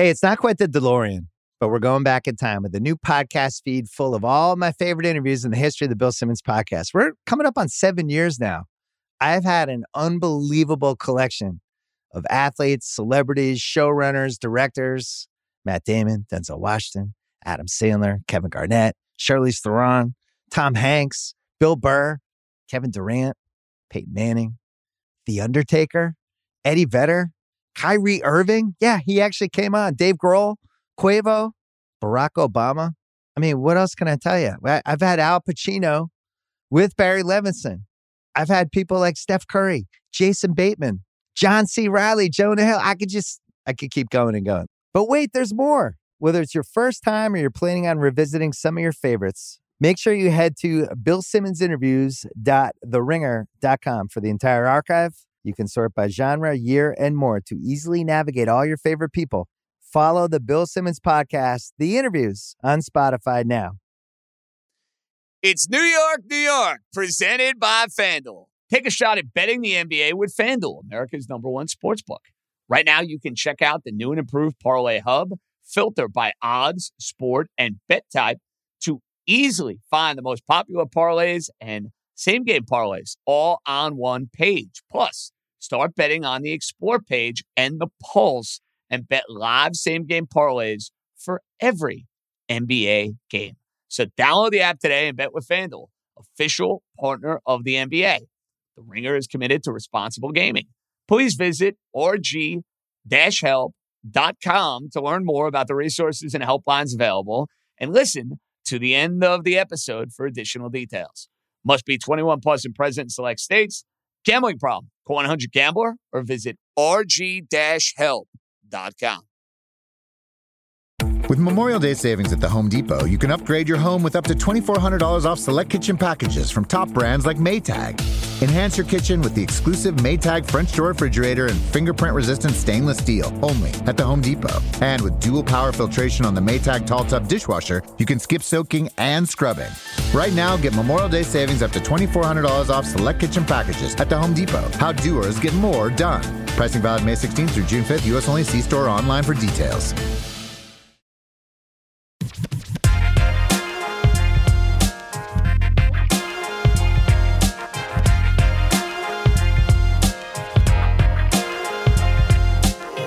Hey, it's not quite the DeLorean, but we're going back in time with a new podcast feed full of all my favorite interviews in the history of the Bill Simmons podcast. We're coming up on 7 years now. I've had an unbelievable collection of athletes, celebrities, showrunners, directors, Matt Damon, Denzel Washington, Adam Sandler, Kevin Garnett, Charlize Theron, Tom Hanks, Bill Burr, Kevin Durant, Peyton Manning, The Undertaker, Eddie Vedder, Kyrie Irving. Yeah, he actually came on. Dave Grohl, Quavo, Barack Obama. I mean, what else can I tell you? I've had Al Pacino with Barry Levinson. I've had people like Steph Curry, Jason Bateman, John C. Reilly, Jonah Hill. I could keep going and going. But wait, there's more. Whether it's your first time or you're planning on revisiting some of your favorites, make sure you head to BillSimmonsInterviews.theringer.com for the entire archive. You can sort by genre, year, and more to easily navigate all your favorite people. Follow the Bill Simmons podcast, The Interviews, on Spotify now. It's New York, New York, presented by FanDuel. Take a shot at betting the NBA with FanDuel, America's #1 sportsbook. Right now, you can check out the new and improved Parlay Hub, filter by odds, sport, and bet type to easily find the most popular parlays and same-game parlays all on one page. Plus, start betting on the Explore page and the Pulse and bet live same-game parlays for every NBA game. So download the app today and bet with FanDuel, official partner of the NBA. The Ringer is committed to responsible gaming. Please visit org-help.com to learn more about the resources and helplines available and listen to the end of the episode for additional details. Must be 21 plus and present in select states. Gambling problem? Call 1-800-GAMBLER or visit rg-help.com. With Memorial Day savings at the Home Depot, you can upgrade your home with up to $2,400 off select kitchen packages from top brands like Maytag. Enhance your kitchen with the exclusive Maytag French door refrigerator and fingerprint-resistant stainless steel, only at the Home Depot. And with dual power filtration on the Maytag Tall Tub dishwasher, you can skip soaking and scrubbing. Right now, get Memorial Day savings up to $2,400 off select kitchen packages at the Home Depot. How doers get more done. Pricing valid May 16th through June 5th. U.S. only. See store or online for details.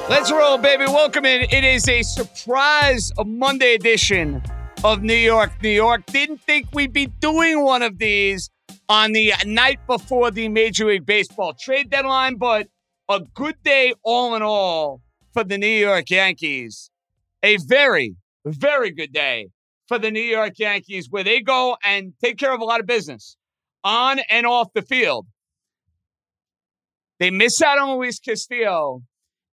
Let's roll, baby. Welcome in. It is a surprise Monday edition of New York, New York. Didn't think we'd be doing one of these on the night before the Major League Baseball trade deadline, but a good day all in all for the New York Yankees. A very, very good day for the New York Yankees, where they go and take care of a lot of business on and off the field. They miss out on Luis Castillo.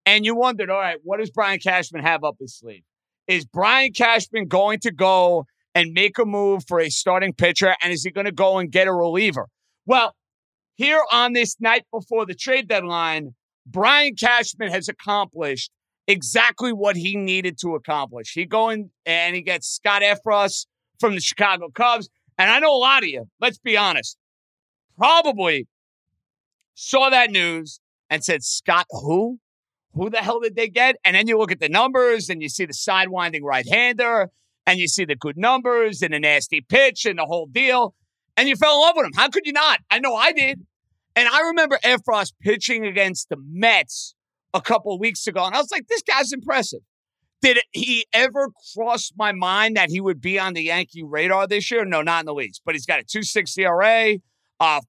And you wondered, all right, what does Brian Cashman have up his sleeve? Is Brian Cashman going to go and make a move for a starting pitcher? And is he going to go and get a reliever? Well, here on this night before the trade deadline, Brian Cashman has accomplished exactly what he needed to accomplish. He goes and he gets Scott Efros from the Chicago Cubs. And I know a lot of you, let's be honest, probably saw that news and said, Scott who? Who the hell did they get? And then you look at the numbers and you see the sidewinding right-hander and you see the good numbers and the nasty pitch and the whole deal. And you fell in love with him. How could you not? I know I did. And I remember Efros pitching against the Mets a couple of weeks ago. And I was like, this guy's impressive. Did he ever cross my mind that he would be on the Yankee radar this year? No, not in the least. But he's got a 2.60 ERA,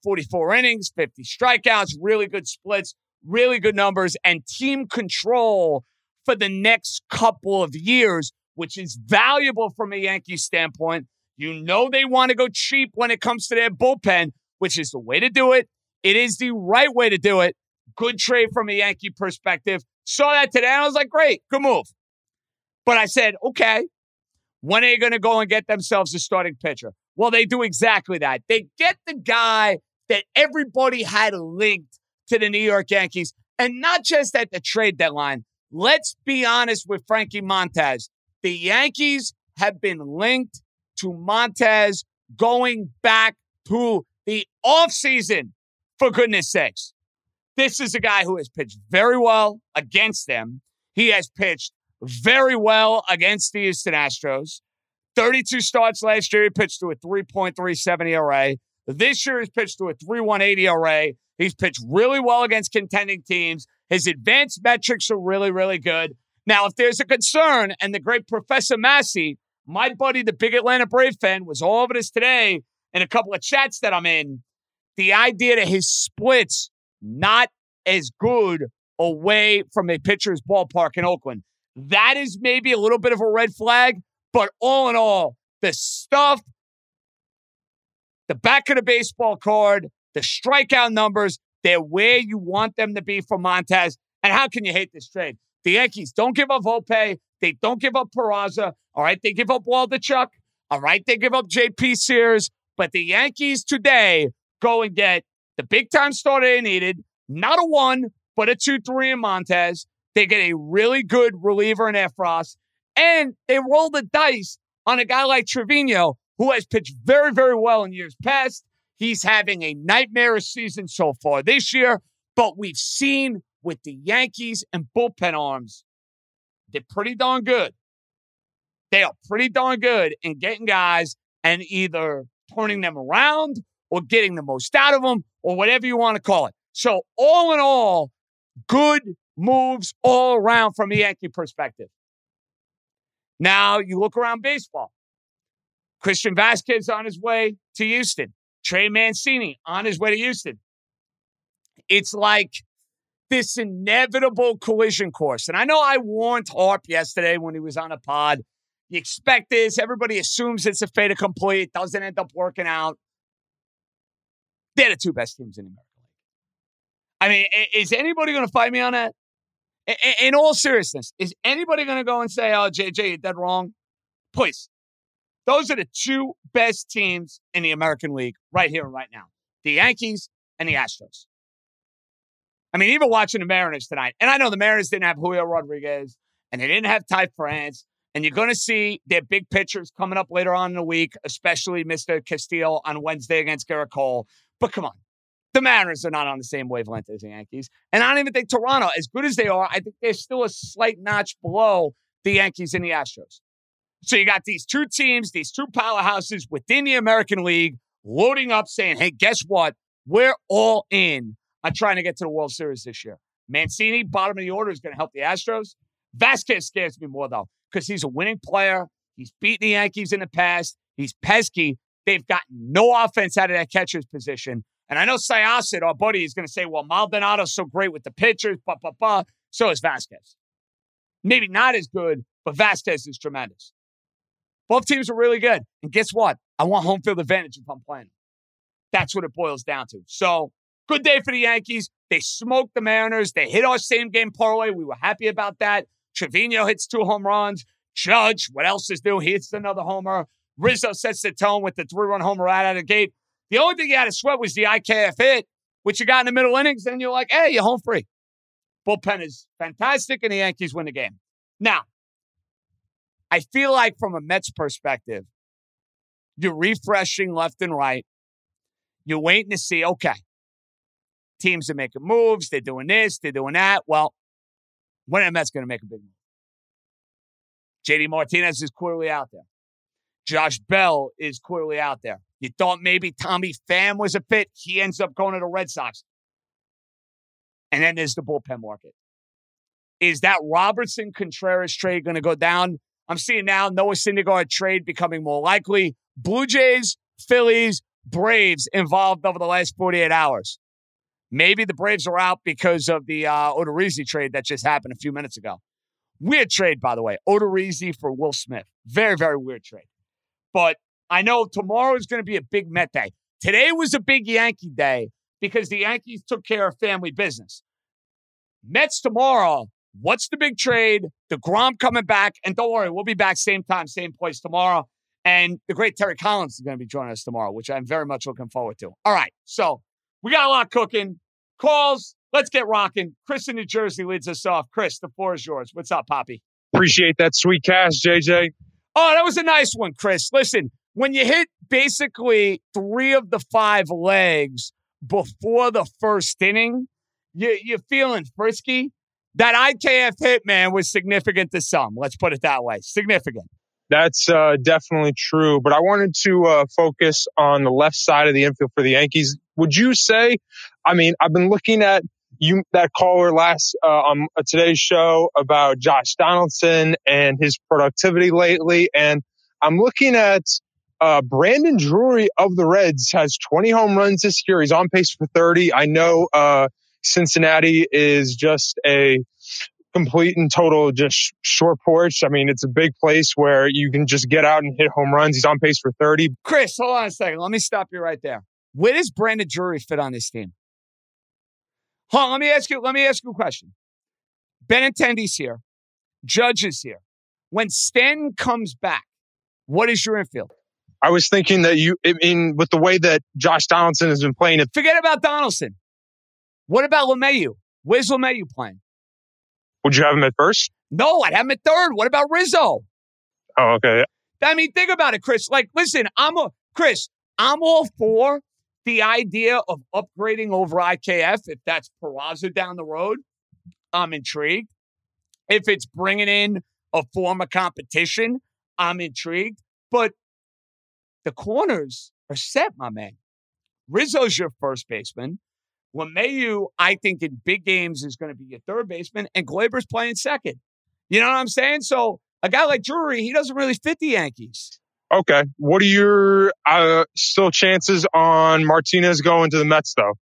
44 innings, 50 strikeouts, really good splits. Really good numbers and team control for the next couple of years, which is valuable from a Yankees standpoint. You know they want to go cheap when it comes to their bullpen, which is the way to do it. It is the right way to do it. Good trade from a Yankee perspective. Saw that today, and I was like, great, good move. But I said, okay, when are you going to go and get themselves a starting pitcher? Well, they do exactly that. They get the guy that everybody had linked to the New York Yankees, and not just at the trade deadline. Let's be honest with Frankie Montas. The Yankees have been linked to Montas going back to the offseason, for goodness sakes. This is a guy who has pitched very well against them. He has pitched very well against the Houston Astros. 32 starts last year, he pitched to a 3.37 ERA. This year, he's pitched to a 3.18 ERA. He's pitched really well against contending teams. His advanced metrics are really, really good. Now, if there's a concern, and the great Professor Massey, my buddy, the big Atlanta Brave fan, was all over this today in a couple of chats that I'm in, the idea that his split's not as good away from a pitcher's ballpark in Oakland. That is maybe a little bit of a red flag, but all in all, the stuff, the back of the baseball card, the strikeout numbers, they're where you want them to be for Montas. And how can you hate this trade? The Yankees don't give up Volpe. They don't give up Peraza. All right, they give up Waldichuk. All right, they give up J.P. Sears. But the Yankees today go and get the big-time starter they needed. Not a 1, but a 2-3 in Montas. They get a really good reliever in Efros. And they roll the dice on a guy like Trevino, who has pitched very, very well in years past. He's having a nightmarish season so far this year. But we've seen with the Yankees and bullpen arms, they're pretty darn good. They are pretty darn good in getting guys and either turning them around or getting the most out of them or whatever you want to call it. So all in all, good moves all around from a Yankee perspective. Now you look around baseball. Christian Vasquez on his way to Houston. Trey Mancini on his way to Houston. It's like this inevitable collision course. And I know I warned Harp yesterday when he was on a pod. You expect this. Everybody assumes it's a fait accompli. It doesn't end up working out. They're the two best teams in America. I mean, is anybody going to fight me on that? In all seriousness, is anybody going to go and say, oh, JJ, you're dead wrong? Please. Those are the two best teams in the American League right here and right now. The Yankees and the Astros. I mean, even watching the Mariners tonight, and I know the Mariners didn't have Julio Rodriguez, and they didn't have Ty France, and you're going to see their big pitchers coming up later on in the week, especially Mr. Castillo on Wednesday against Gerrit Cole. But come on, the Mariners are not on the same wavelength as the Yankees. And I don't even think Toronto, as good as they are, I think they're still a slight notch below the Yankees and the Astros. So you got these two teams, these two powerhouses within the American League loading up saying, hey, guess what? We're all in. I'm trying to get to the World Series this year. Mancini, bottom of the order, is going to help the Astros. Vasquez scares me more, though, because he's a winning player. He's beaten the Yankees in the past. He's pesky. They've gotten no offense out of that catcher's position. And I know Syosset, our buddy, is going to say, well, Maldonado's so great with the pitchers, So is Vasquez. Maybe not as good, but Vasquez is tremendous. Both teams are really good. And guess what? I want home field advantage if I'm playing. That's what it boils down to. So, good day for the Yankees. They smoked the Mariners. They hit our same-game parlay. We were happy about that. Trevino hits 2 home runs. Judge, what else is new? He hits another homer. Rizzo sets the tone with the 3-run homer right out of the gate. The only thing you had to sweat was the IKF hit, which you got in the middle innings, and you're like, hey, you're home free. Bullpen is fantastic, and the Yankees win the game. Now, I feel like from a Mets perspective, you're refreshing left and right. You're waiting to see, okay, teams are making moves. They're doing this. They're doing that. Well, when are the Mets going to make a big move? JD Martinez is clearly out there. Josh Bell is clearly out there. You thought maybe Tommy Pham was a fit. He ends up going to the Red Sox. And then there's the bullpen market. Is that Robertson Contreras trade going to go down? I'm seeing now Noah Syndergaard trade becoming more likely. Blue Jays, Phillies, Braves involved over the last 48 hours. Maybe the Braves are out because of the Odorizzi trade that just happened a few minutes ago. Weird trade, by the way. Odorizzi for Will Smith. Very, very weird trade. But I know tomorrow is going to be a big Met day. Today was a big Yankee day because the Yankees took care of family business. Mets tomorrow, what's the big trade? DeGrom coming back. And don't worry, we'll be back same time, same place tomorrow. And the great Terry Collins is going to be joining us tomorrow, which I'm very much looking forward to. All right, so we got a lot cooking. Calls. Let's get rocking. Chris in New Jersey leads us off. Chris, the floor is yours. What's up, Poppy? Appreciate that sweet cast, JJ. Oh, that was a nice one, Chris. Listen, when you hit basically 3 of the 5 legs before the first inning, you're feeling frisky. That IKF hit, man, was significant to some. Let's put it that way. Significant. That's definitely true. But I wanted to focus on the left side of the infield for the Yankees. Would you say, I mean, I've been looking at you, that caller last on today's show about Josh Donaldson and his productivity lately. And I'm looking at Brandon Drury of the Reds has 20 home runs this year. He's on pace for 30. I know Cincinnati is just a complete and total just short porch. I mean, it's a big place where you can just get out and hit home runs. He's on pace for 30. Chris, hold on a second. Let me stop you right there. Where does Brandon Drury fit on this team? Hold on, let me ask you a question. Benintendi's here. Judge is here. When Stanton comes back, what is your infield? I was thinking that with the way that Josh Donaldson has been playing it. Forget about Donaldson. What about LeMahieu? Where's LeMahieu playing? Would you have him at first? No, I'd have him at third. What about Rizzo? Oh, okay. I mean, think about it, Chris. Like, listen, I'm all for the idea of upgrading over IKF. If that's Peraza down the road, I'm intrigued. If it's bringing in a former competition, I'm intrigued. But the corners are set, my man. Rizzo's your first baseman. LeMahieu, I think in big games, is going to be your third baseman, and Gleyber's playing second. You know what I'm saying? So a guy like Drury, he doesn't really fit the Yankees. Okay. What are your still chances on Martinez going to the Mets, though?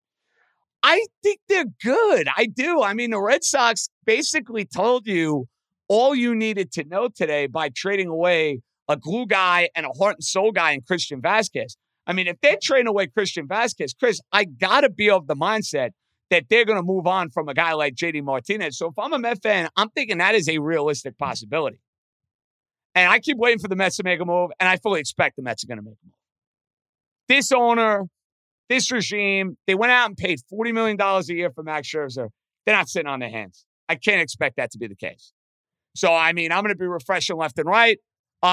I think they're good. I do. I mean, the Red Sox basically told you all you needed to know today by trading away a glue guy and a heart and soul guy in Christian Vasquez. I mean, if they're trading away Christian Vasquez, Chris, I got to be of the mindset that they're going to move on from a guy like JD Martinez. So if I'm a Met fan, I'm thinking that is a realistic possibility. And I keep waiting for the Mets to make a move, and I fully expect the Mets are going to make a move. This owner, this regime, they went out and paid $40 million a year for Max Scherzer. They're not sitting on their hands. I can't expect that to be the case. So, I mean, I'm going to be refreshing left and right.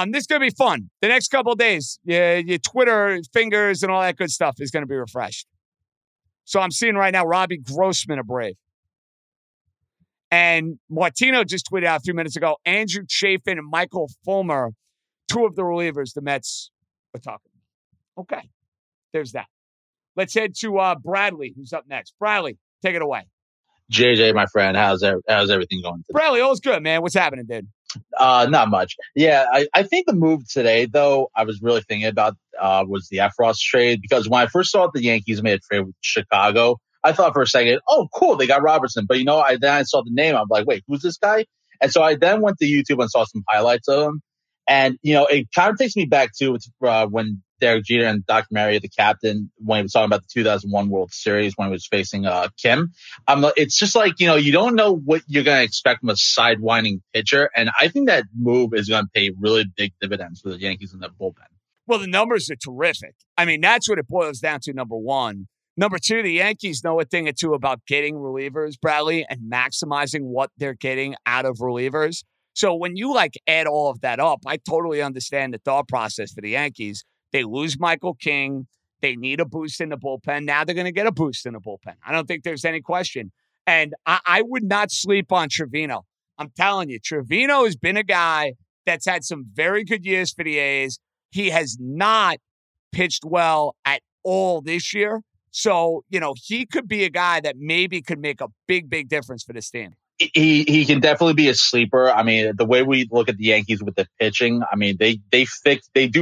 This is going to be fun. The next couple of days, your Twitter fingers and all that good stuff is going to be refreshed. So I'm seeing right now Robbie Grossman, a Brave. And Martino just tweeted out a few minutes ago, Andrew Chafin and Michael Fulmer, two of the relievers the Mets are talking about. Okay, there's that. Let's head to Bradley, who's up next. Bradley, take it away. JJ, my friend, how's everything going today? Bradley, all's good, man. What's happening, dude? Not much. Yeah, I think the move today, though, I was really thinking about was the Efros trade, because when I first saw the Yankees made a trade with Chicago, I thought for a second, oh, cool, they got Robertson. But, you know, I saw the name. I'm like, wait, who's this guy? And so I then went to YouTube and saw some highlights of him. And, you know, it kind of takes me back to when Derek Jeter and Dr. Mary, the captain, when he was talking about the 2001 World Series when he was facing Kim. It's just like, you know, you don't know what you're going to expect from a sidewinding pitcher. And I think that move is going to pay really big dividends for the Yankees in the bullpen. Well, the numbers are terrific. I mean, that's what it boils down to, number one. Number two, the Yankees know a thing or two about getting relievers, Bradley, and maximizing what they're getting out of relievers. So when you like add all of that up, I totally understand the thought process for the Yankees. They lose Michael King. They need a boost in the bullpen. Now they're going to get a boost in the bullpen. I don't think there's any question. And I would not sleep on Trevino. I'm telling you, Trevino has been a guy that's had some very good years for the A's. He has not pitched well at all this year. So, you know, he could be a guy that maybe could make a big, big difference for this team. He can definitely be a sleeper. I mean, the way we look at the Yankees with the pitching, I mean, they do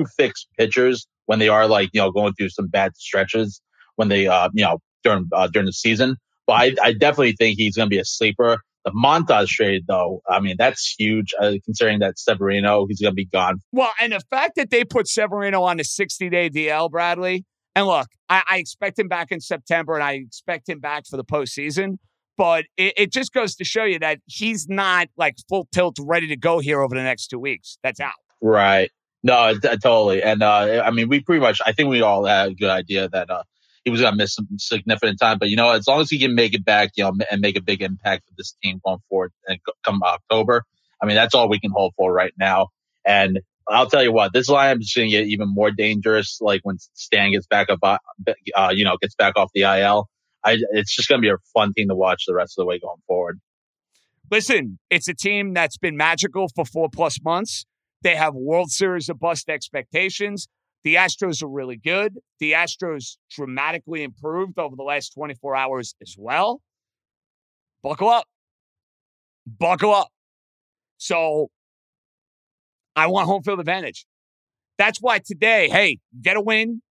fix pitchers when they are, like, you know, going through some bad stretches when they, you know, during the season. But I definitely think he's going to be a sleeper. The Montas trade, though, I mean, that's huge considering that Severino, he's going to be gone. Well, and the fact that they put Severino on a 60-day DL, Bradley. And look, I expect him back in September, and I expect him back for the postseason. But it just goes to show you that he's not, like, full tilt ready to go here over the next 2 weeks. That's out. Right. No, totally. And, I mean, we pretty much – I think we all had a good idea that he was going to miss some significant time. But, you know, as long as he can make it back, you know, and make a big impact for this team going forward and come October, I mean, that's all we can hope for right now. And – I'll tell you what, this lineup is going to get even more dangerous. Like when Stan gets back up, you know, gets back off the IL. It's just going to be a fun team to watch the rest of the way going forward. listen, it's a team that's been magical for 4+ months. They have World Series of bust expectations. The Astros are really good. The Astros dramatically improved over the last 24 hours as well. Buckle up. Buckle up. So I want home field advantage. That's why today, hey, get a win.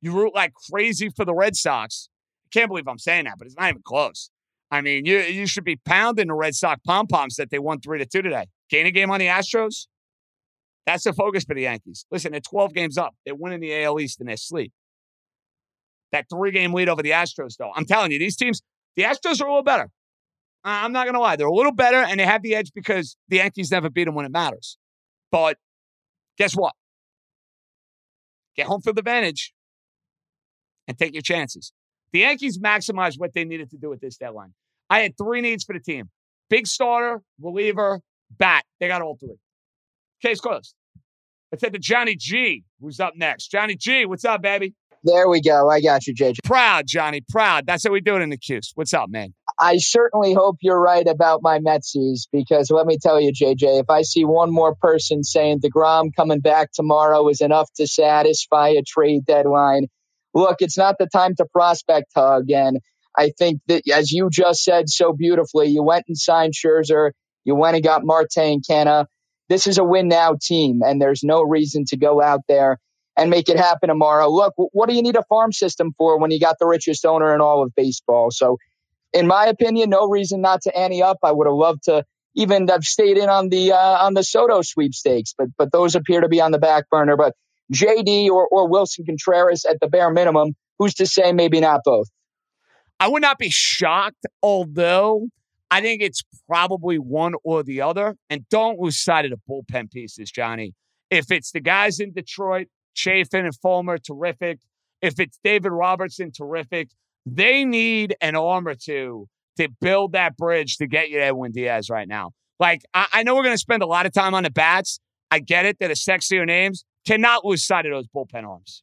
You root like crazy for the Red Sox. I can't believe I'm saying that, but it's not even close. I mean, you should be pounding the Red Sox pom-poms that they won 3-2 today. Gain a game on the Astros? That's the focus for the Yankees. Listen, they're 12 games up. They're winning the AL East in their sleep. That 3-game lead over the Astros, though. I'm telling you, these teams, the Astros are a little better. I'm not going to lie. They're a little better, and they have the edge because the Yankees never beat them when it matters. But guess what? Get home field advantage and take your chances. The Yankees maximized what they needed to do with this deadline. I had 3 needs for the team. Big starter, reliever, bat. They got all 3. Case closed. Let's head to Johnny G, who's up next. Johnny G, what's up, baby? There we go. I got you, JJ. Proud, Johnny, proud. That's how we do it in the Q's. What's up, man? I certainly hope you're right about my Metsies, because let me tell you, JJ, if I see one more person saying DeGrom coming back tomorrow is enough to satisfy a trade deadline, look, it's not the time to prospect hug. And I think that, as you just said so beautifully, you went and signed Scherzer. You went and got Marte and Canna. This is a win now team, and there's no reason to go out there and make it happen tomorrow. Look, what do you need a farm system for when you got the richest owner in all of baseball? So in my opinion, no reason not to ante up. I would have loved to even have stayed in on the Soto sweepstakes, but those appear to be on the back burner. But JD or Wilson Contreras at the bare minimum, who's to say maybe not both? I would not be shocked, although I think it's probably one or the other. And don't lose sight of the bullpen pieces, Johnny. If it's the guys in Detroit, Chafin and Fulmer, terrific. If it's David Robertson, terrific. They need an arm or two to build that bridge to get you to Edwin Diaz right now. Like, I know we're going to spend a lot of time on the bats. I get it. They're the sexier names. Cannot lose sight of those bullpen arms.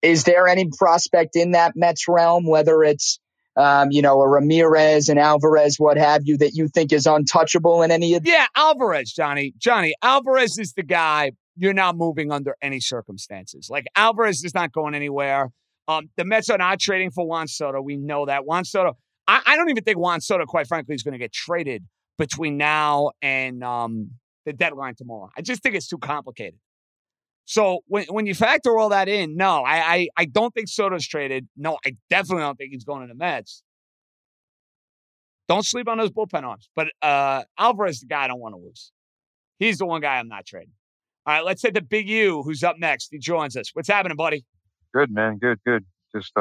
Is there any prospect in that Mets realm, whether it's a Ramirez and Alvarez, what have you, that you think is untouchable in any of? Yeah, Alvarez, Johnny. Johnny, Alvarez is the guy you're not moving under any circumstances. Like, Alvarez is not going anywhere. The Mets are not trading for Juan Soto. We know that. Juan Soto, I don't even think Juan Soto, quite frankly, is going to get traded between now and the deadline tomorrow. I just think it's too complicated. So when you factor all that in, no, I don't think Soto's traded. No, I definitely don't think he's going to the Mets. Don't sleep on those bullpen arms. But Alvarez, the guy I don't want to lose. He's the one guy I'm not trading. All right, let's hit the Big U, who's up next. He joins us. What's happening, buddy? Good, man. Good. Just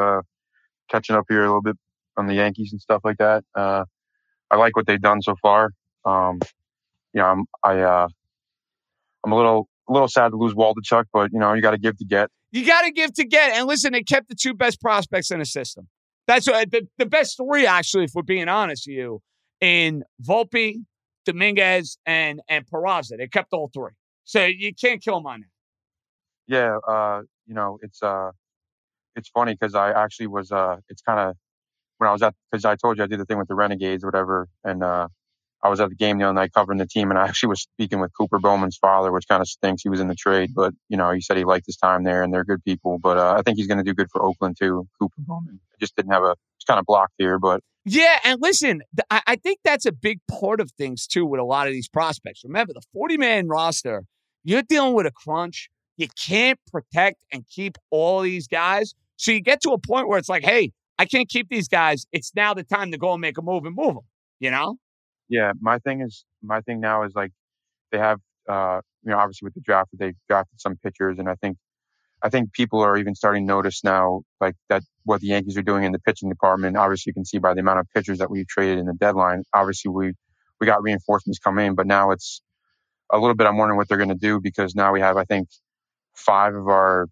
catching up here a little bit on the Yankees and stuff like that. I like what they've done so far. I'm a little sad to lose Waldichuk, but, you got to give to get. You got to give to get. And listen, they kept the 2 best prospects in the system. That's what, the best 3, actually, if we're being honest with you, in Volpe, Dominguez, and Peraza. They kept all 3. So you can't kill them on that. Yeah, it's funny because I actually was, it's kind of, when I was because I told you I did the thing with the Renegades or whatever, and I was at the game the other night covering the team, and I actually was speaking with Cooper Bowman's father, which kind of stinks. He was in the trade, but, he said he liked his time there, and they're good people. But I think he's going to do good for Oakland, too, Cooper Bowman. I just didn't have it's kind of blocked here, but. Yeah, and listen, I think that's a big part of things, too, with a lot of these prospects. Remember, the 40-man roster, you're dealing with a crunch. You can't protect and keep all these guys. So you get to a point where it's like, hey, I can't keep these guys. It's now the time to go and make a move and move them, Yeah, my thing now is like they have, obviously with the draft, they've drafted some pitchers. And I think people are even starting to notice now, like that what the Yankees are doing in the pitching department. Obviously, you can see by the amount of pitchers that we traded in the deadline. Obviously, we got reinforcements coming in, but now it's a little bit, I'm wondering what they're going to do, because now we have, I think, 5 of our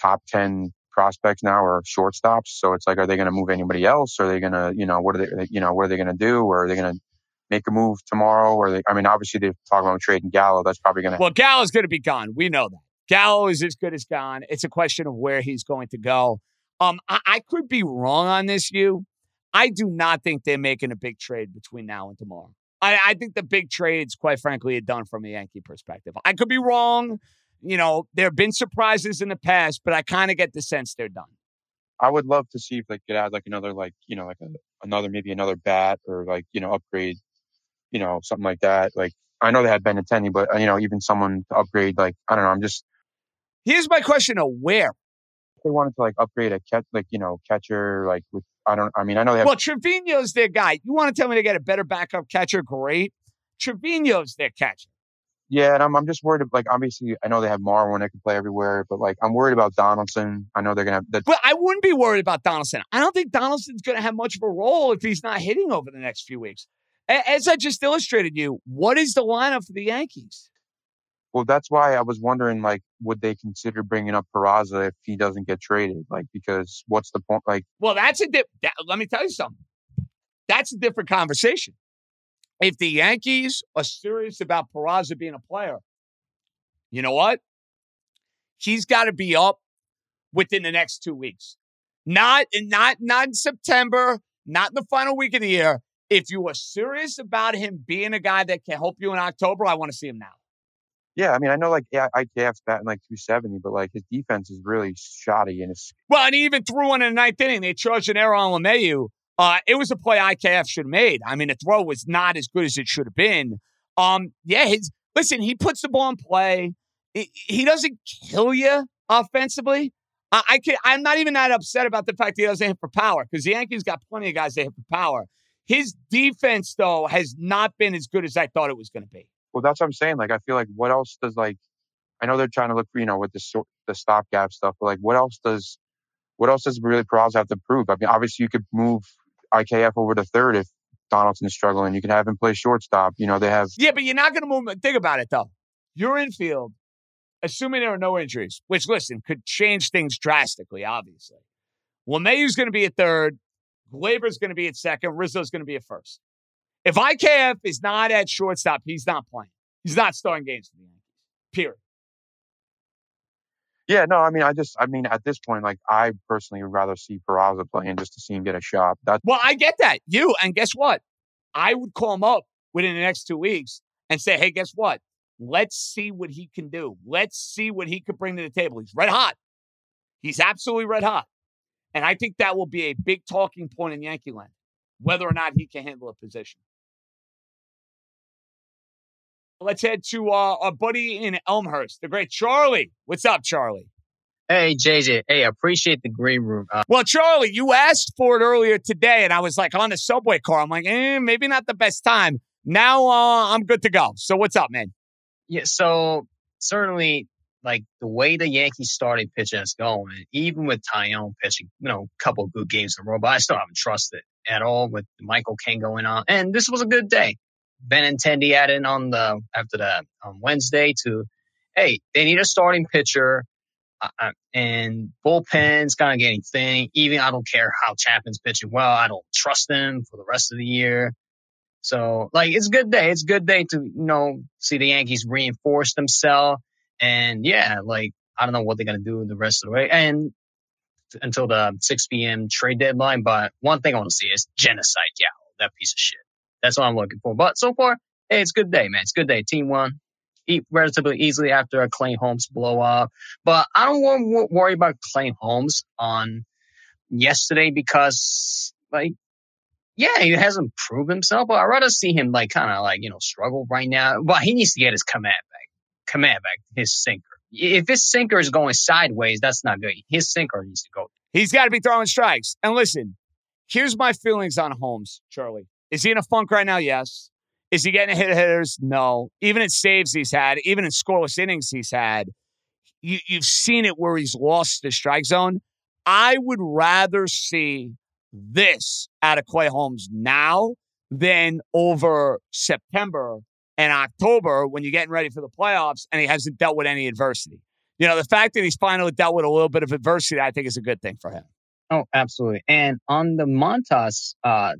top 10 prospects now are shortstops. So it's like, are they going to move anybody else? Are they going to, what are they going to do? Or are they going to make a move tomorrow? Obviously they're talking about trading Gallo. That's probably going to happen. Well, Gallo's going to be gone. We know that. Gallo is as good as gone. It's a question of where he's going to go. I could be wrong on this, I do not think they're making a big trade between now and tomorrow. I think the big trades, quite frankly, are done from a Yankee perspective. I could be wrong. You know, there have been surprises in the past, but I kind of get the sense they're done. I would love to see if they could add another bat or upgrade, something like that. Like, I know they had Benintendi, but even someone to upgrade, I don't know. Here's my question of where. If they wanted to upgrade a catcher, I know they have. Well, Trevino's their guy. You want to tell me they get a better backup catcher? Great. Trevino's their catcher. Yeah, and I'm just worried. Obviously, I know they have Marwin that can play everywhere, but I'm worried about Donaldson. I know they're gonna. But I wouldn't be worried about Donaldson. I don't think Donaldson's gonna have much of a role if he's not hitting over the next few weeks. As I just illustrated you, what is the lineup for the Yankees? Well, that's why I was wondering, would they consider bringing up Peraza if he doesn't get traded? Because what's the point? Well, that's let me tell you something. That's a different conversation. If the Yankees are serious about Peraza being a player, you know what? He's got to be up within the next 2 weeks. Not in September, not in the final week of the year. If you are serious about him being a guy that can help you in October, I want to see him now. Yeah, I know IKF's batting .270, but his defense is really shoddy. Well, and he even threw one in the ninth inning. They charged an error on LeMahieu. It was a play IKF should have made. The throw was not as good as it should have been. He puts the ball in play. He doesn't kill you offensively. I'm not even that upset about the fact that he doesn't hit for power because the Yankees got plenty of guys that hit for power. His defense, though, has not been as good as I thought it was going to be. Well, that's what I'm saying. I feel what else does, I know they're trying to look for, with the stopgap stuff, but what else does really Peraza have to prove? Obviously you could move IKF over to third if Donaldson's struggling. You can have him play shortstop. They have... Yeah, but you're not going to move him. Think about it, though. Your infield, assuming there are no injuries, which, listen, could change things drastically, obviously. LeMahieu's going to be at third. Glaber's going to be at second. Rizzo's going to be at first. If IKF is not at shortstop, he's not playing. He's not starting games for the Yankees, period. Yeah, no, at this point, I personally would rather see Peraza playing just to see him get a shot. Well, I get that. And guess what? I would call him up within the next 2 weeks and say, hey, guess what? Let's see what he can do. Let's see what he could bring to the table. He's red hot. He's absolutely red hot. And I think that will be a big talking point in Yankee land, whether or not he can handle a position. Let's head to our buddy in Elmhurst, the great Charlie. What's up, Charlie? Hey, JJ. Hey, I appreciate the green room. Well, Charlie, you asked for it earlier today, and I was on the subway car. I'm maybe not the best time. Now I'm good to go. So what's up, man? Yeah, so certainly, the way the Yankees started pitching is going, even with Tyone pitching, a couple of good games in a row, but I still haven't trusted at all with Michael King going on. And this was a good day. Benintendi added on on Wednesday to, hey, they need a starting pitcher, and bullpen's kind of getting thin. Even I don't care how Chapman's pitching well, I don't trust him for the rest of the year. So it's a good day. It's a good day to see the Yankees reinforce themselves. And yeah, I don't know what they're gonna do the rest of the way and until the 6 p.m. trade deadline. But one thing I want to see is Genocide Yao, that piece of shit. That's what I'm looking for. But so far, hey, it's a good day, man. It's a good day. Team won relatively easily after a Clay Holmes blow up. But I don't want to worry about Clay Holmes on yesterday because, he hasn't proved himself. But I'd rather see him, struggle right now. But he needs to get his command back, his sinker. If his sinker is going sideways, that's not good. His sinker needs to go. He's got to be throwing strikes. And listen, here's my feelings on Holmes, Charlie. Is he in a funk right now? Yes. Is he getting hitters? No. Even in saves he's had, even in scoreless innings he's had, you've seen it where he's lost the strike zone. I would rather see this out of Clay Holmes now than over September and October when you're getting ready for the playoffs and he hasn't dealt with any adversity. The fact that he's finally dealt with a little bit of adversity, I think is a good thing for him. Oh, absolutely. And on the Montas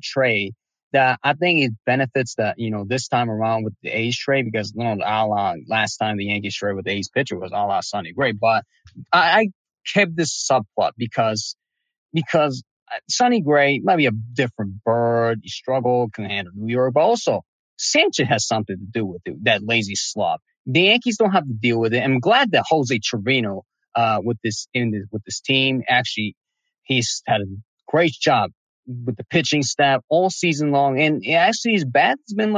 trade, that I think it benefits that, this time around with the A's trade because, last time the Yankees trade with the A's pitcher was a la Sonny Gray. But I kept this subplot because Sonny Gray might be a different bird. He struggled, couldn't handle New York. But also, Sanchez has something to do with it, that lazy slob. The Yankees don't have to deal with it. I'm glad that Jose Trevino, with this team, actually, he's had a great job with the pitching staff all season long. And actually, his bat's been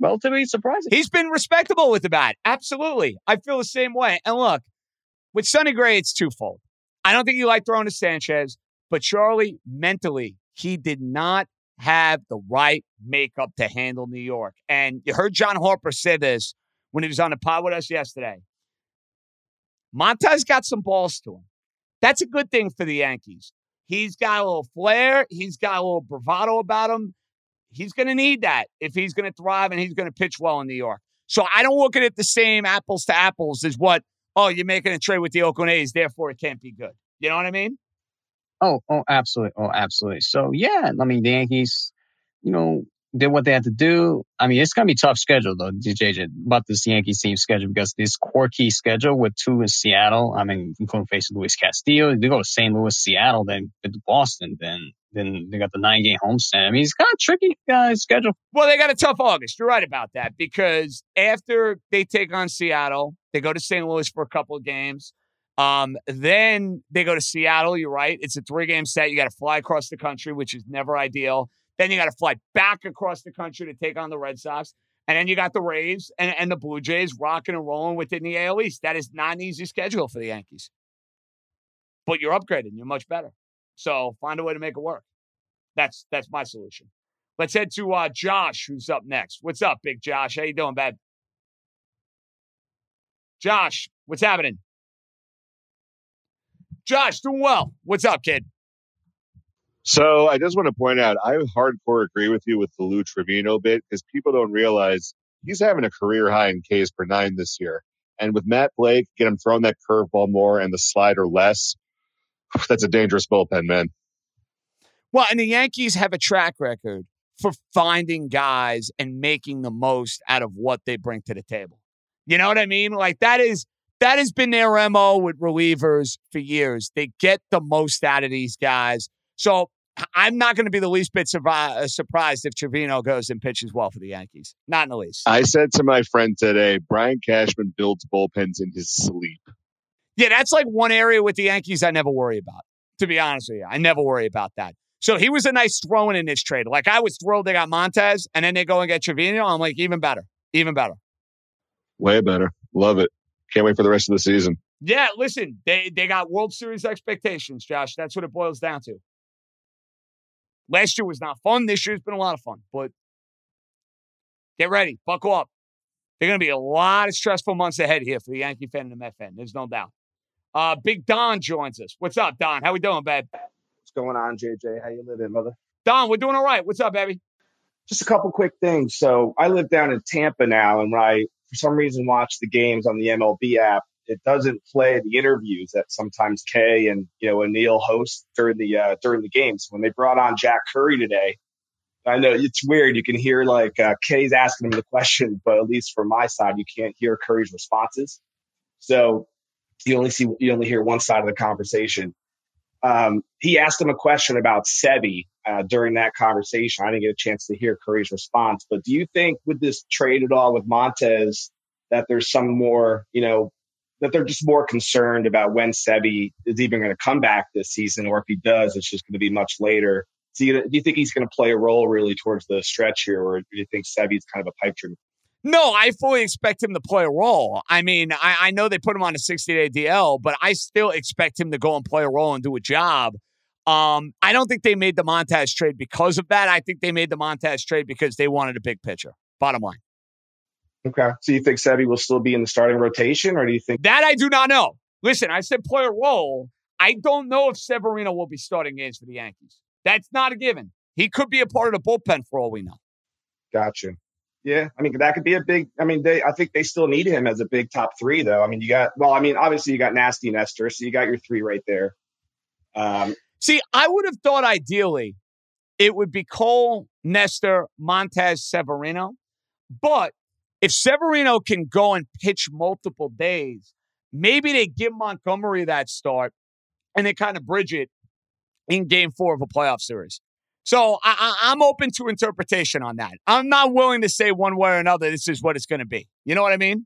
relatively surprising. He's been respectable with the bat. Absolutely. I feel the same way. And look, with Sonny Gray, it's twofold. I don't think you like throwing to Sanchez, but Charlie, mentally, he did not have the right makeup to handle New York. And you heard John Harper say this when he was on the pod with us yesterday. Montas got some balls to him. That's a good thing for the Yankees. He's got a little flair. He's got a little bravado about him. He's going to need that if he's going to thrive and he's going to pitch well in New York. So I don't look at it the same apples to apples as what, oh, you're making a trade with the Oakland A's, therefore it can't be good. You know what I mean? Oh, absolutely. So, yeah, the Yankees, did what they had to do. It's going to be tough schedule, though, JJ, about this Yankees team schedule, because this quirky schedule with two in Seattle. You going to face Luis Castillo. They go to St. Louis, Seattle, then Boston. Then they got the 9-game homestand. It's kind of tricky schedule. Well, they got a tough August. You're right about that, because after they take on Seattle, they go to St. Louis for a couple of games. Then they go to Seattle. You're right. It's a 3-game set. You got to fly across the country, which is never ideal. Then you got to fly back across the country to take on the Red Sox. And then you got the Rays and the Blue Jays rocking and rolling within the AL East. That is not an easy schedule for the Yankees. But you're upgraded. You're much better. So find a way to make it work. That's my solution. Let's head to Josh, who's up next. What's up, Big Josh? How you doing, bud? Josh, what's happening? Josh, doing well. What's up, kid? So I just want to point out, I hardcore agree with you with the Lou Trevino bit, because people don't realize he's having a career high in Ks per 9 this year. And with Matt Blake, get him throwing that curveball more and the slider less. That's a dangerous bullpen, man. Well, and the Yankees have a track record for finding guys and making the most out of what they bring to the table. You know what I mean? That has been their MO with relievers for years. They get the most out of these guys. So I'm not going to be the least bit surprised if Trevino goes and pitches well for the Yankees. Not in the least. I said to my friend today, Brian Cashman builds bullpens in his sleep. Yeah, that's like one area with the Yankees I never worry about, to be honest with you. I never worry about that. So he was a nice throw-in in this trade. Like, I was thrilled they got Montas, and then they go and get Trevino. I'm like, even better. Way better. Love it. Can't wait for the rest of the season. Yeah, listen, they got World Series expectations, Josh. That's what it boils down to. Last year was not fun. This year's been a lot of fun. But get ready. Buckle up. There are going to be a lot of stressful months ahead here for the Yankee fan and the Met fan. There's no doubt. Big Don joins us. What's up, Don? How we doing, babe? What's going on, JJ? How you living, brother? Don, we're doing all right. What's up, baby? Just a couple quick things. So I live down in Tampa now, and I, for some reason, watch the games on the MLB app. It doesn't play the interviews that sometimes Kay and O'Neill host during the games. When they brought on Jack Curry today, I know it's weird. You can hear Kay's asking him the question, but at least from my side, you can't hear Curry's responses. So you only hear one side of the conversation. He asked him a question about Sebi during that conversation. I didn't get a chance to hear Curry's response. But do you think with this trade at all with Montas that there's some more that they're just more concerned about when Sebi is even going to come back this season, or if he does, it's just going to be much later. So do you think he's going to play a role really towards the stretch here, or do you think Sebi's kind of a pipe dream? No, I fully expect him to play a role. I know they put him on a 60-day DL, but I still expect him to go and play a role and do a job. I don't think they made the Montas trade because of that. I think they made the Montas trade because they wanted a big pitcher, bottom line. Okay. So you think Sebi will still be in the starting rotation, or do you think... That I do not know. Listen, I said play a role. I don't know if Severino will be starting games for the Yankees. That's not a given. He could be a part of the bullpen for all we know. Gotcha. Yeah. That could be a big... I think they still need him as a big top three, though. Obviously you got Nasty Nestor, so you got your three right there. See, I would have thought ideally it would be Cole, Nestor, Montas, Severino, but if Severino can go and pitch multiple days, maybe they give Montgomery that start and they kind of bridge it in game 4 of a playoff series. So I'm open to interpretation on that. I'm not willing to say one way or another, this is what it's going to be. You know what I mean?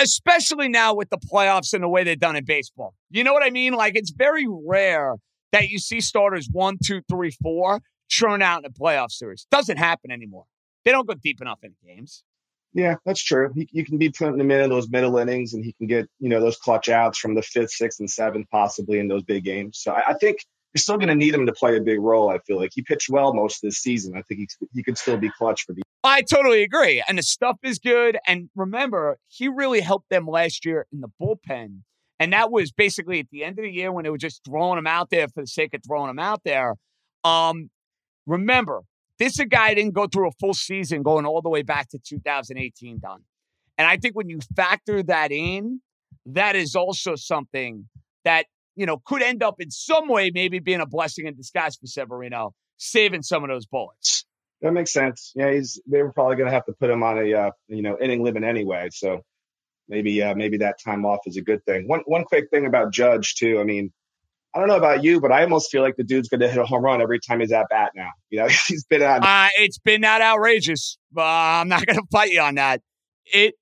Especially now with the playoffs and the way they're done in baseball. You know what I mean? Like, it's very rare that you see starters 1, 2, 3, 4 churn out in a playoff series. Doesn't happen anymore. They don't go deep enough in games. Yeah, that's true. You can be putting him in those middle innings, and he can get, you know, those clutch outs from the 5th, 6th, and 7th, possibly in those big games. So I think you're still going to need him to play a big role. I feel like he pitched well most of this season. I think he could still be clutch for the. I totally agree, and the stuff is good. And remember, he really helped them last year in the bullpen, and that was basically at the end of the year when they were just throwing him out there for the sake of throwing him out there. Remember. This guy didn't go through a full season going all the way back to 2018, Don. And I think when you factor that in, that is also something that, you know, could end up in some way maybe being a blessing in disguise for Severino, saving some of those bullets. That makes sense. Yeah, they were probably going to have to put him on a, inning limit anyway. So maybe that time off is a good thing. One quick thing about Judge, too. I mean, I don't know about you, but I almost feel like the dude's going to hit a home run every time he's at bat now. You know, he's been on. It's been that outrageous. I'm not going to fight you on that. It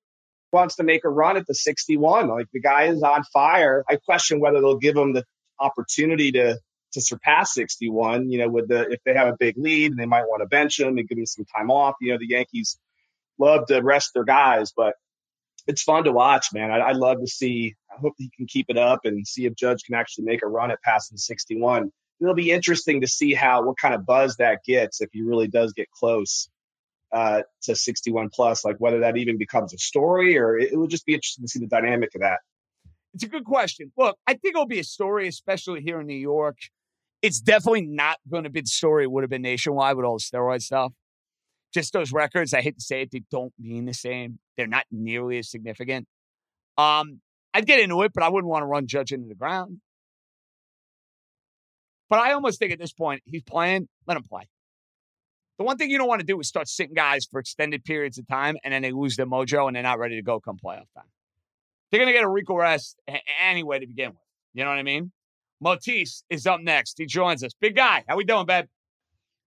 wants to make a run at the 61. Like, the guy is on fire. I question whether they'll give him the opportunity to surpass 61. You know, if they have a big lead, and they might want to bench him and give him some time off. You know, the Yankees love to rest their guys, but it's fun to watch, man. I'd love to see. I hope he can keep it up and see if Judge can actually make a run at passing 61. It'll be interesting to see what kind of buzz that gets if he really does get close to 61 plus, like whether that even becomes a story, or it would just be interesting to see the dynamic of that. It's a good question. Look, I think it'll be a story, especially here in New York. It's definitely not going to be the story it would have been nationwide with all the steroid stuff. Just those records, I hate to say it, they don't mean the same. They're not nearly as significant. I'd get into it, but I wouldn't want to run Judge into the ground. But I almost think at this point, he's playing, let him play. The one thing you don't want to do is start sitting guys for extended periods of time, and then they lose their mojo, and they're not ready to go come playoff time. They're going to get a Rico rest anyway to begin with. You know what I mean? Montas is up next. He joins us. Big guy, how we doing, babe?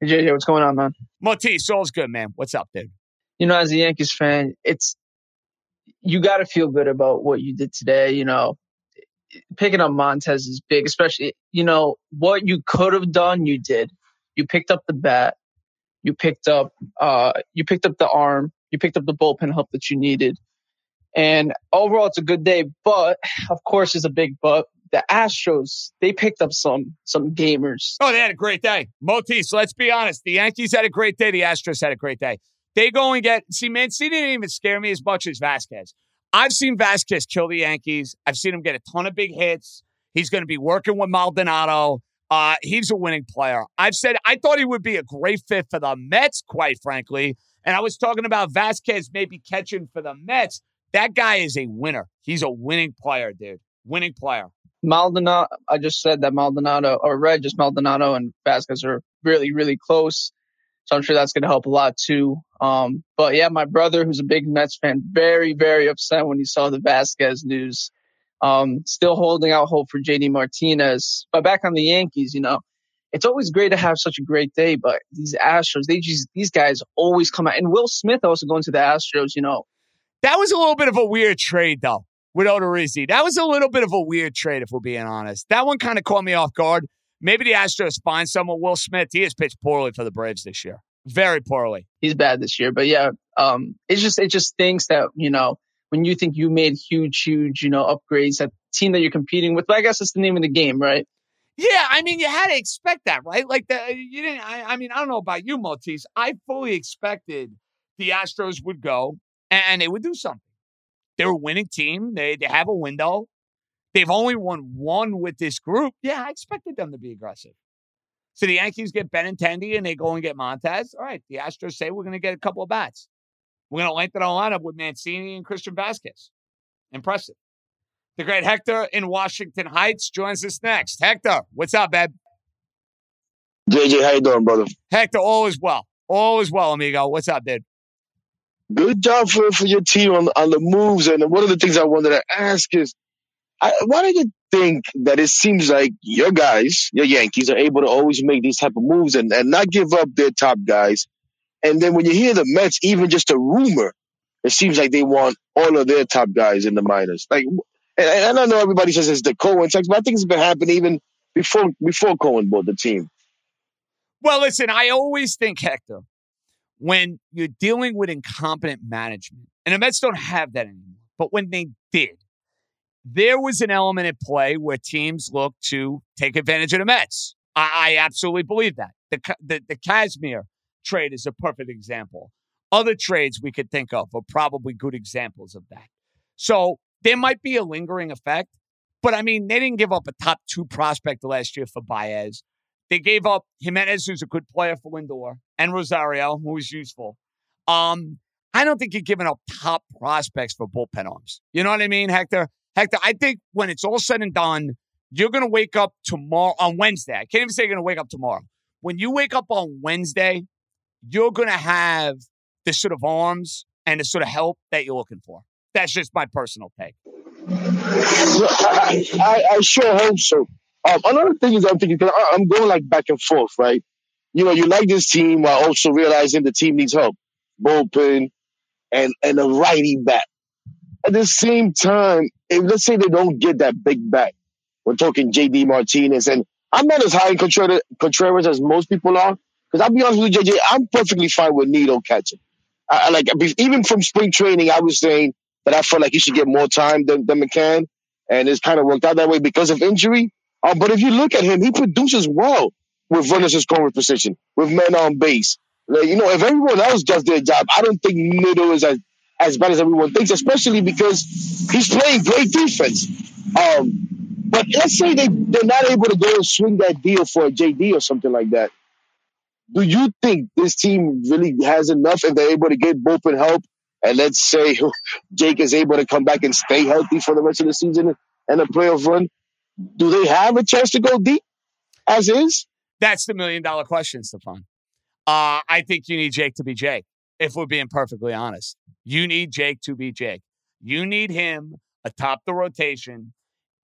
Hey, JJ, what's going on, man? Montas, all's good, man. What's up, dude? You know, as a Yankees fan, you got to feel good about what you did today. You know, picking up Montas is big, especially, you know, what you could have done, you did. You picked up the bat. You picked up the arm. You picked up the bullpen help that you needed. And overall, it's a good day. But, of course, there's a big but. The Astros, they picked up some gamers. Oh, they had a great day. Montas, let's be honest. The Yankees had a great day. The Astros had a great day. They go and Mancini didn't even scare me as much as Vasquez. I've seen Vasquez kill the Yankees. I've seen him get a ton of big hits. He's going to be working with Maldonado. He's a winning player. I've said I thought he would be a great fit for the Mets, quite frankly. And I was talking about Vasquez maybe catching for the Mets. That guy is a winner. He's a winning player, dude. Winning player. Maldonado, I just said that Maldonado and Vasquez are really, really close. So I'm sure that's going to help a lot too. But yeah, my brother, who's a big Mets fan, very, very upset when he saw the Vasquez news. Still holding out hope for JD Martinez. But back on the Yankees, you know, it's always great to have such a great day, but these Astros, these guys always come out. And Will Smith also going to the Astros, you know. That was a little bit of a weird trade, though. With Odorizzi. That was a little bit of a weird trade, if we're being honest. That one kind of caught me off guard. Maybe the Astros find someone. Will Smith, he has pitched poorly for the Braves this year. Very poorly. He's bad this year. But yeah, it just stinks that, you know, when you think you made huge, you know, upgrades at the team that you're competing with, but I guess it's the name of the game, right? Yeah, I mean, you had to expect that, right? Like, I don't know about you, Montas. I fully expected the Astros would go and they would do something. They're a winning team. They have a window. They've only won one with this group. Yeah, I expected them to be aggressive. So the Yankees get Benintendi and they go and get Montas. All right, the Astros say we're going to get a couple of bats. We're going to lengthen our lineup with Mancini and Christian Vasquez. Impressive. The great Hector in Washington Heights joins us next. Hector, what's up, babe? JJ, how you doing, brother? Hector, all is well. All is well, amigo. What's up, dude? Good job for your team on the moves. And one of the things I wanted to ask is, I wanted to think that it seems like your guys, your Yankees, are able to always make these type of moves and not give up their top guys. And then when you hear the Mets, even just a rumor, it seems like they want all of their top guys in the minors. Like, and I know everybody says it's the Cohen text, but I think it's been happening even before Cohen bought the team. Well, listen, I always think, Hector, when you're dealing with incompetent management, and the Mets don't have that anymore, but when they did, there was an element at play where teams looked to take advantage of the Mets. I absolutely believe that. The Casimir trade is a perfect example. Other trades we could think of are probably good examples of that. So there might be a lingering effect, but I mean, they didn't give up a top two prospect last year for Baez. They gave up Jimenez, who's a good player for Lindor, and Rosario, who is useful. I don't think you're giving up top prospects for bullpen arms. You know what I mean, Hector? Hector, I think when it's all said and done, you're going to wake up tomorrow on Wednesday. I can't even say you're going to wake up tomorrow. When you wake up on Wednesday, you're going to have the sort of arms and the sort of help that you're looking for. That's just my personal take. I sure hope so. Another thing is I'm thinking, because I'm going like back and forth, right? You know, you like this team while also realizing the team needs help. Bullpen and a righty bat. At the same time, if, let's say they don't get that big back. We're talking J.D. Martinez. And I'm not as high in Contreras as most people are. Because I'll be honest with you, JJ, I'm perfectly fine with Nito catching. I like, even from spring training, I was saying that I felt like he should get more time than McCann. And it's kind of worked out that way because of injury. But if you look at him, he produces well with runners in scoring position, with men on base. Like, you know, if everyone else does their job, I don't think Nito is as bad as everyone thinks, especially because he's playing great defense. But let's say they're not able to go and swing that deal for a JD or something like that. Do you think this team really has enough if they're able to get bullpen help? And let's say Jake is able to come back and stay healthy for the rest of the season and a playoff run. Do they have a chance to go deep as is? That's the million-dollar question, Stefan. I think you need Jake to be Jake, if we're being perfectly honest. You need Jake to be Jake. You need him atop the rotation,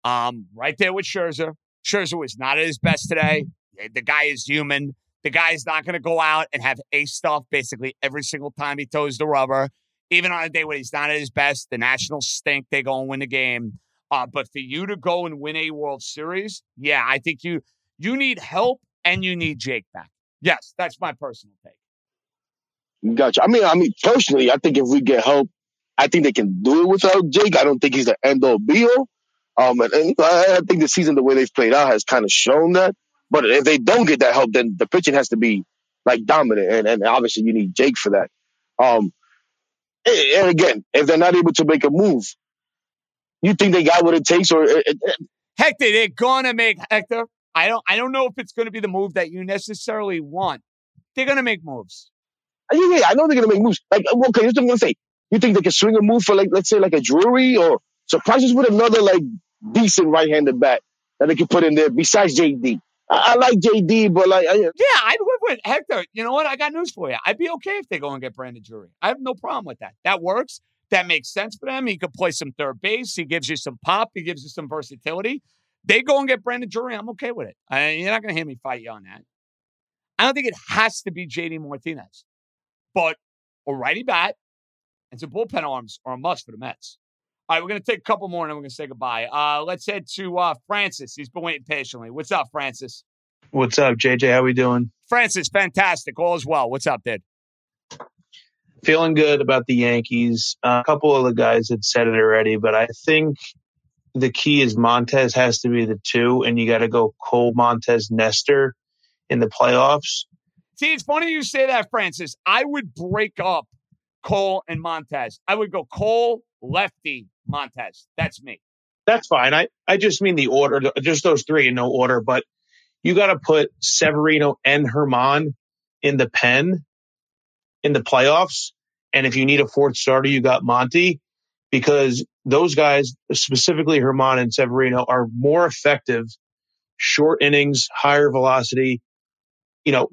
right there with Scherzer. Scherzer was not at his best today. The guy is human. The guy is not going to go out and have ace stuff basically every single time he toes the rubber. Even on a day when he's not at his best, the Nationals stink. They go and win the game. But for you to go and win a World Series, yeah, I think you need help and you need Jake back. Yes, that's my personal take. Gotcha. I mean, personally, I think if we get help, I think they can do it without Jake. I don't think he's the end-all, be-all. And I think the season, the way they've played out, has kind of shown that. But if they don't get that help, then the pitching has to be, like, dominant. And obviously, you need Jake for that. And again, if they're not able to make a move, you think they got what it takes? Or Hector, they're going to make Hector. I don't know if it's going to be the move that you necessarily want. They're going to make moves. Yeah, I know they're going to make moves. Like, okay, here's what I'm going to say. You think they can swing a move for, like, let's say, like a Drury or surprise us with another, like, decent right-handed bat that they could put in there besides JD? I like JD, but, like... Yeah, I'd work with Hector. You know what? I got news for you. I'd be okay if they go and get Brandon Drury. I have no problem with that. That works. That makes sense for them. He could play some third base. He gives you some pop. He gives you some versatility. They go and get Brandon Drury. I'm okay with it. You're not going to hear me fight you on that. I don't think it has to be JD Martinez. But a righty bat and some bullpen arms are a must for the Mets. All right, we're going to take a couple more and then we're going to say goodbye. Let's head to Francis. He's been waiting patiently. What's up, Francis? What's up, JJ? How we doing? Francis, fantastic. All is well. What's up, dude? Feeling good about the Yankees. A couple of the guys had said it already, but I think the key is Montas has to be the two, and you got to go Cole, Montas, Nestor in the playoffs. See, it's funny you say that, Francis. I would break up Cole and Montas. I would go Cole, lefty, Montas. That's me. That's fine. I just mean the order, just those three in no order. But you got to put Severino and Herman in the pen in the playoffs. And if you need a fourth starter, you got Monty, because those guys, specifically Herman and Severino, are more effective, short innings, higher velocity. You know,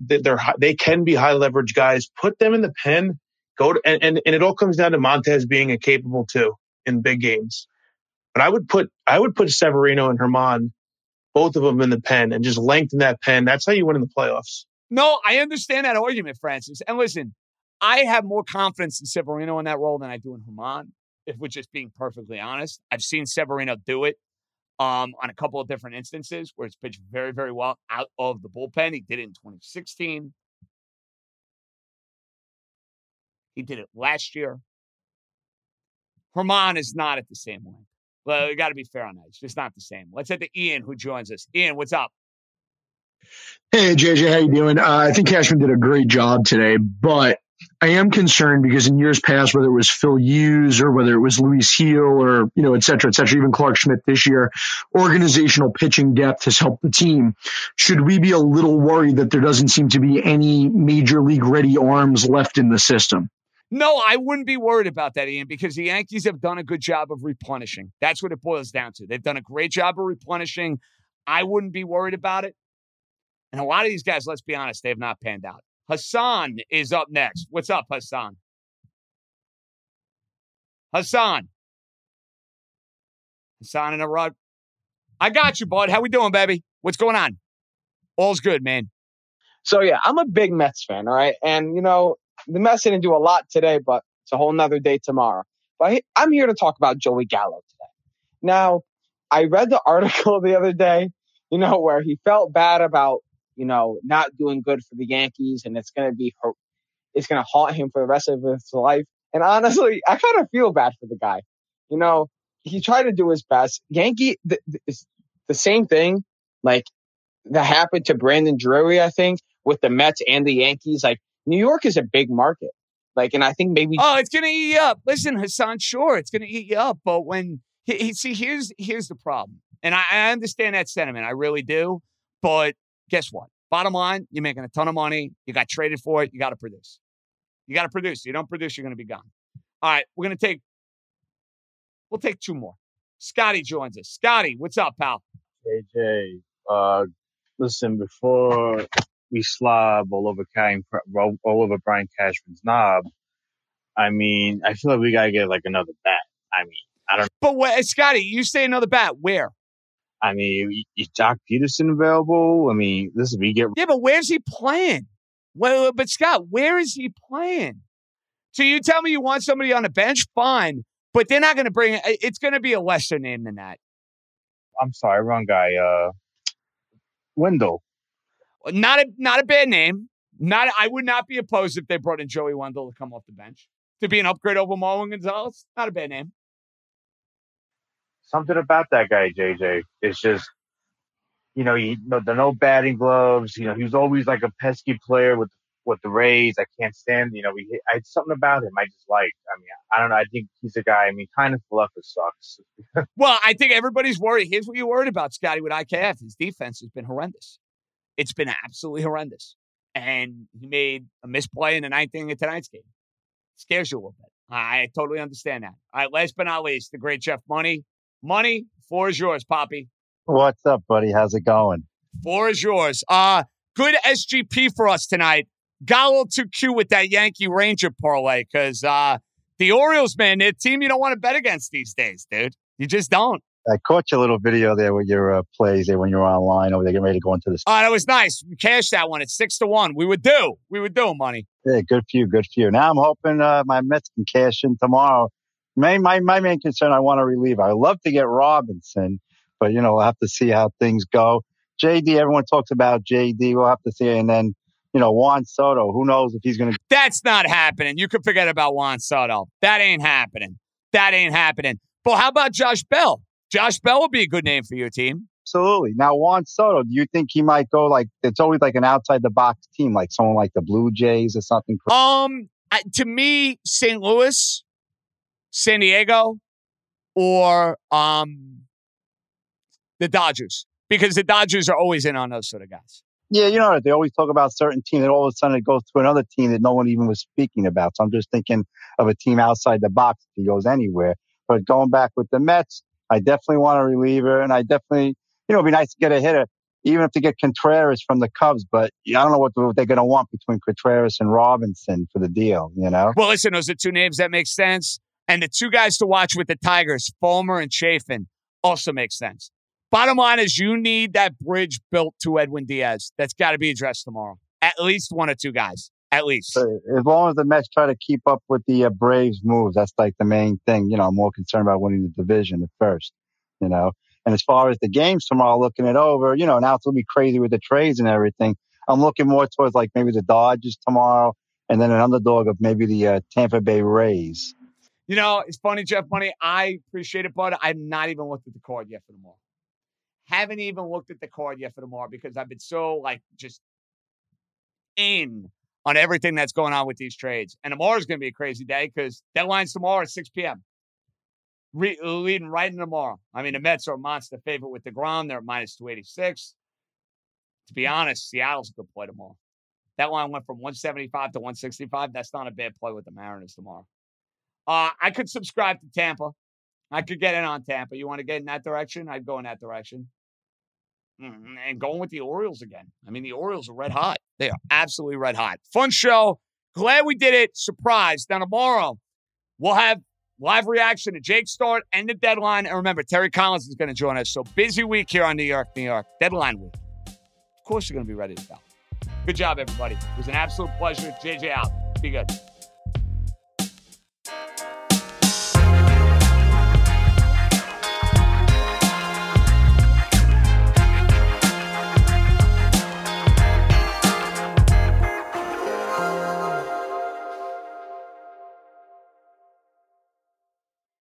they can be high leverage guys. Put them in the pen. Go to, and it all comes down to Montas being a capable two in big games. But I would put Severino and Herman, both of them in the pen, and just lengthen that pen. That's how you win in the playoffs. No, I understand that argument, Francis. And listen, I have more confidence in Severino in that role than I do in Herman, if we're just being perfectly honest. I've seen Severino do it on a couple of different instances where it's pitched very, very well out of the bullpen. He did it in 2016. He did it last year. Herman is not at the same length. Well, we got to be fair on that. It's just not the same. Let's head to Ian, who joins us. Ian, what's up? Hey, JJ, how you doing? I think Cashman did a great job today, but I am concerned because in years past, whether it was Phil Hughes or whether it was Luis Heel or, you know, et cetera, even Clark Schmidt this year, organizational pitching depth has helped the team. Should we be a little worried that there doesn't seem to be any major league ready arms left in the system? No, I wouldn't be worried about that, Ian, because the Yankees have done a good job of replenishing. That's what it boils down to. They've done a great job of replenishing. I wouldn't be worried about it. And a lot of these guys, let's be honest, they have not panned out. Hassan is up next. What's up, Hassan? Hassan in a rug. I got you, bud. How we doing, baby? What's going on? All's good, man. So, yeah, I'm a big Mets fan, all right? And, you know, the Mets didn't do a lot today, but it's a whole nother day tomorrow. But I'm here to talk about Joey Gallo today. Now, I read the article the other day, you know, where he felt bad about, you know, not doing good for the Yankees, and it's going to haunt him for the rest of his life. And honestly, I kind of feel bad for the guy. You know, he tried to do his best. It's the same thing, like, that happened to Brandon Drury, I think, with the Mets and the Yankees. Like, New York is a big market. Like, and I think maybe... Oh, it's going to eat you up. Listen, Hassan, sure, it's going to eat you up. But when... See, here's the problem. And I understand that sentiment. I really do. But guess what? Bottom line, you're making a ton of money. You got traded for it. You got to produce. You don't produce, you're going to be gone. All right, we'll take two more. Scotty joins us. Scotty, what's up, pal? JJ, listen, before we slob all over Brian Cashman's knob, I mean, I feel like we got to get, like, another bat. I mean, I don't know. But, Scotty, you say another bat. Where? I mean, is Jock Peterson available? I mean, listen, we get... Yeah, but where's he playing? Well, but, Scott, where is he playing? So you tell me you want somebody on the bench? Fine. But they're not going to bring... It's going to be a lesser name than that. I'm sorry, wrong guy. Wendell. Not a bad name. I would not be opposed if they brought in Joey Wendell to come off the bench. To be an upgrade over Marwin Gonzalez? Not a bad name. Something about that guy, JJ. It's just, you know, the no batting gloves. You know, he was always like a pesky player with the Rays. I can't stand, you know, something about him I just like. I mean, I don't know. I think he's a guy. I mean, kind of fluffer sucks. Well, I think everybody's worried. Here's what you're worried about, Scotty, with IKF. His defense has been horrendous. It's been absolutely horrendous. And he made a misplay in the ninth inning of tonight's game. It scares you a little bit. I totally understand that. All right, last but not least, the great Jeff Money. Money, floor is yours, Poppy. What's up, buddy? How's it going? Floor is yours. Good SGP for us tonight. Got a little too cute with that Yankee Ranger parlay because the Orioles, man, they're a team you don't want to bet against these days, dude. You just don't. I caught your little video there with your plays there when you were online or they're getting ready to go into this. That was nice. We cashed that one. It's 6-1. We would do, Money. Yeah, good for you, good for you. Now I'm hoping my Mets can cash in tomorrow. My main concern, I want to relieve. I love to get Robinson, but, you know, we'll have to see how things go. JD, everyone talks about JD. We'll have to see. And then, you know, Juan Soto, who knows if he's going to. That's not happening. You can forget about Juan Soto. That ain't happening. But how about Josh Bell? Josh Bell would be a good name for your team. Absolutely. Now, Juan Soto, do you think he might go like, it's always like an outside the box team, like someone like the Blue Jays or something? To me, St. Louis. San Diego, or the Dodgers, because the Dodgers are always in on those sort of guys. Yeah, you know, they always talk about certain team, and all of a sudden it goes to another team that no one even was speaking about. So I'm just thinking of a team outside the box if he goes anywhere. But going back with the Mets, I definitely want a reliever, and I definitely, you know, it'd be nice to get a hitter, even if they get Contreras from the Cubs, but I don't know what they're going to want between Contreras and Robinson for the deal, you know? Well, listen, those are two names that make sense. And the two guys to watch with the Tigers, Fulmer and Chafin, also makes sense. Bottom line is you need that bridge built to Edwin Diaz. That's got to be addressed tomorrow. At least one or two guys. At least. So as long as the Mets try to keep up with the Braves moves, that's like the main thing. You know, I'm more concerned about winning the division at first, you know. And as far as the games tomorrow, looking it over, you know, now it's going to be crazy with the trades and everything. I'm looking more towards like maybe the Dodgers tomorrow and then an underdog of maybe the Tampa Bay Rays. You know, it's funny, Jeff Money. I appreciate it, bud. I've not even looked at the card yet for tomorrow. Haven't even looked at the card yet for tomorrow because I've been so like just in on everything that's going on with these trades. And tomorrow's going to be a crazy day because deadline's tomorrow at 6 p.m. Leading right into tomorrow. I mean, the Mets are a monster favorite with DeGrom. They're at -286. To be honest, Seattle's a good play tomorrow. That line went from 175 to 165. That's not a bad play with the Mariners tomorrow. I could subscribe to Tampa. I could get in on Tampa. You want to get in that direction? I'd go in that direction. And going with the Orioles again. I mean, the Orioles are red hot. They are absolutely red hot. Fun show. Glad we did it. Surprise. Now, tomorrow, we'll have live reaction to Jake's start and the deadline. And remember, Terry Collins is going to join us. So busy week here on New York, New York. Deadline week. Of course, you're going to be ready to go. Good job, everybody. It was an absolute pleasure. JJ out. Be good.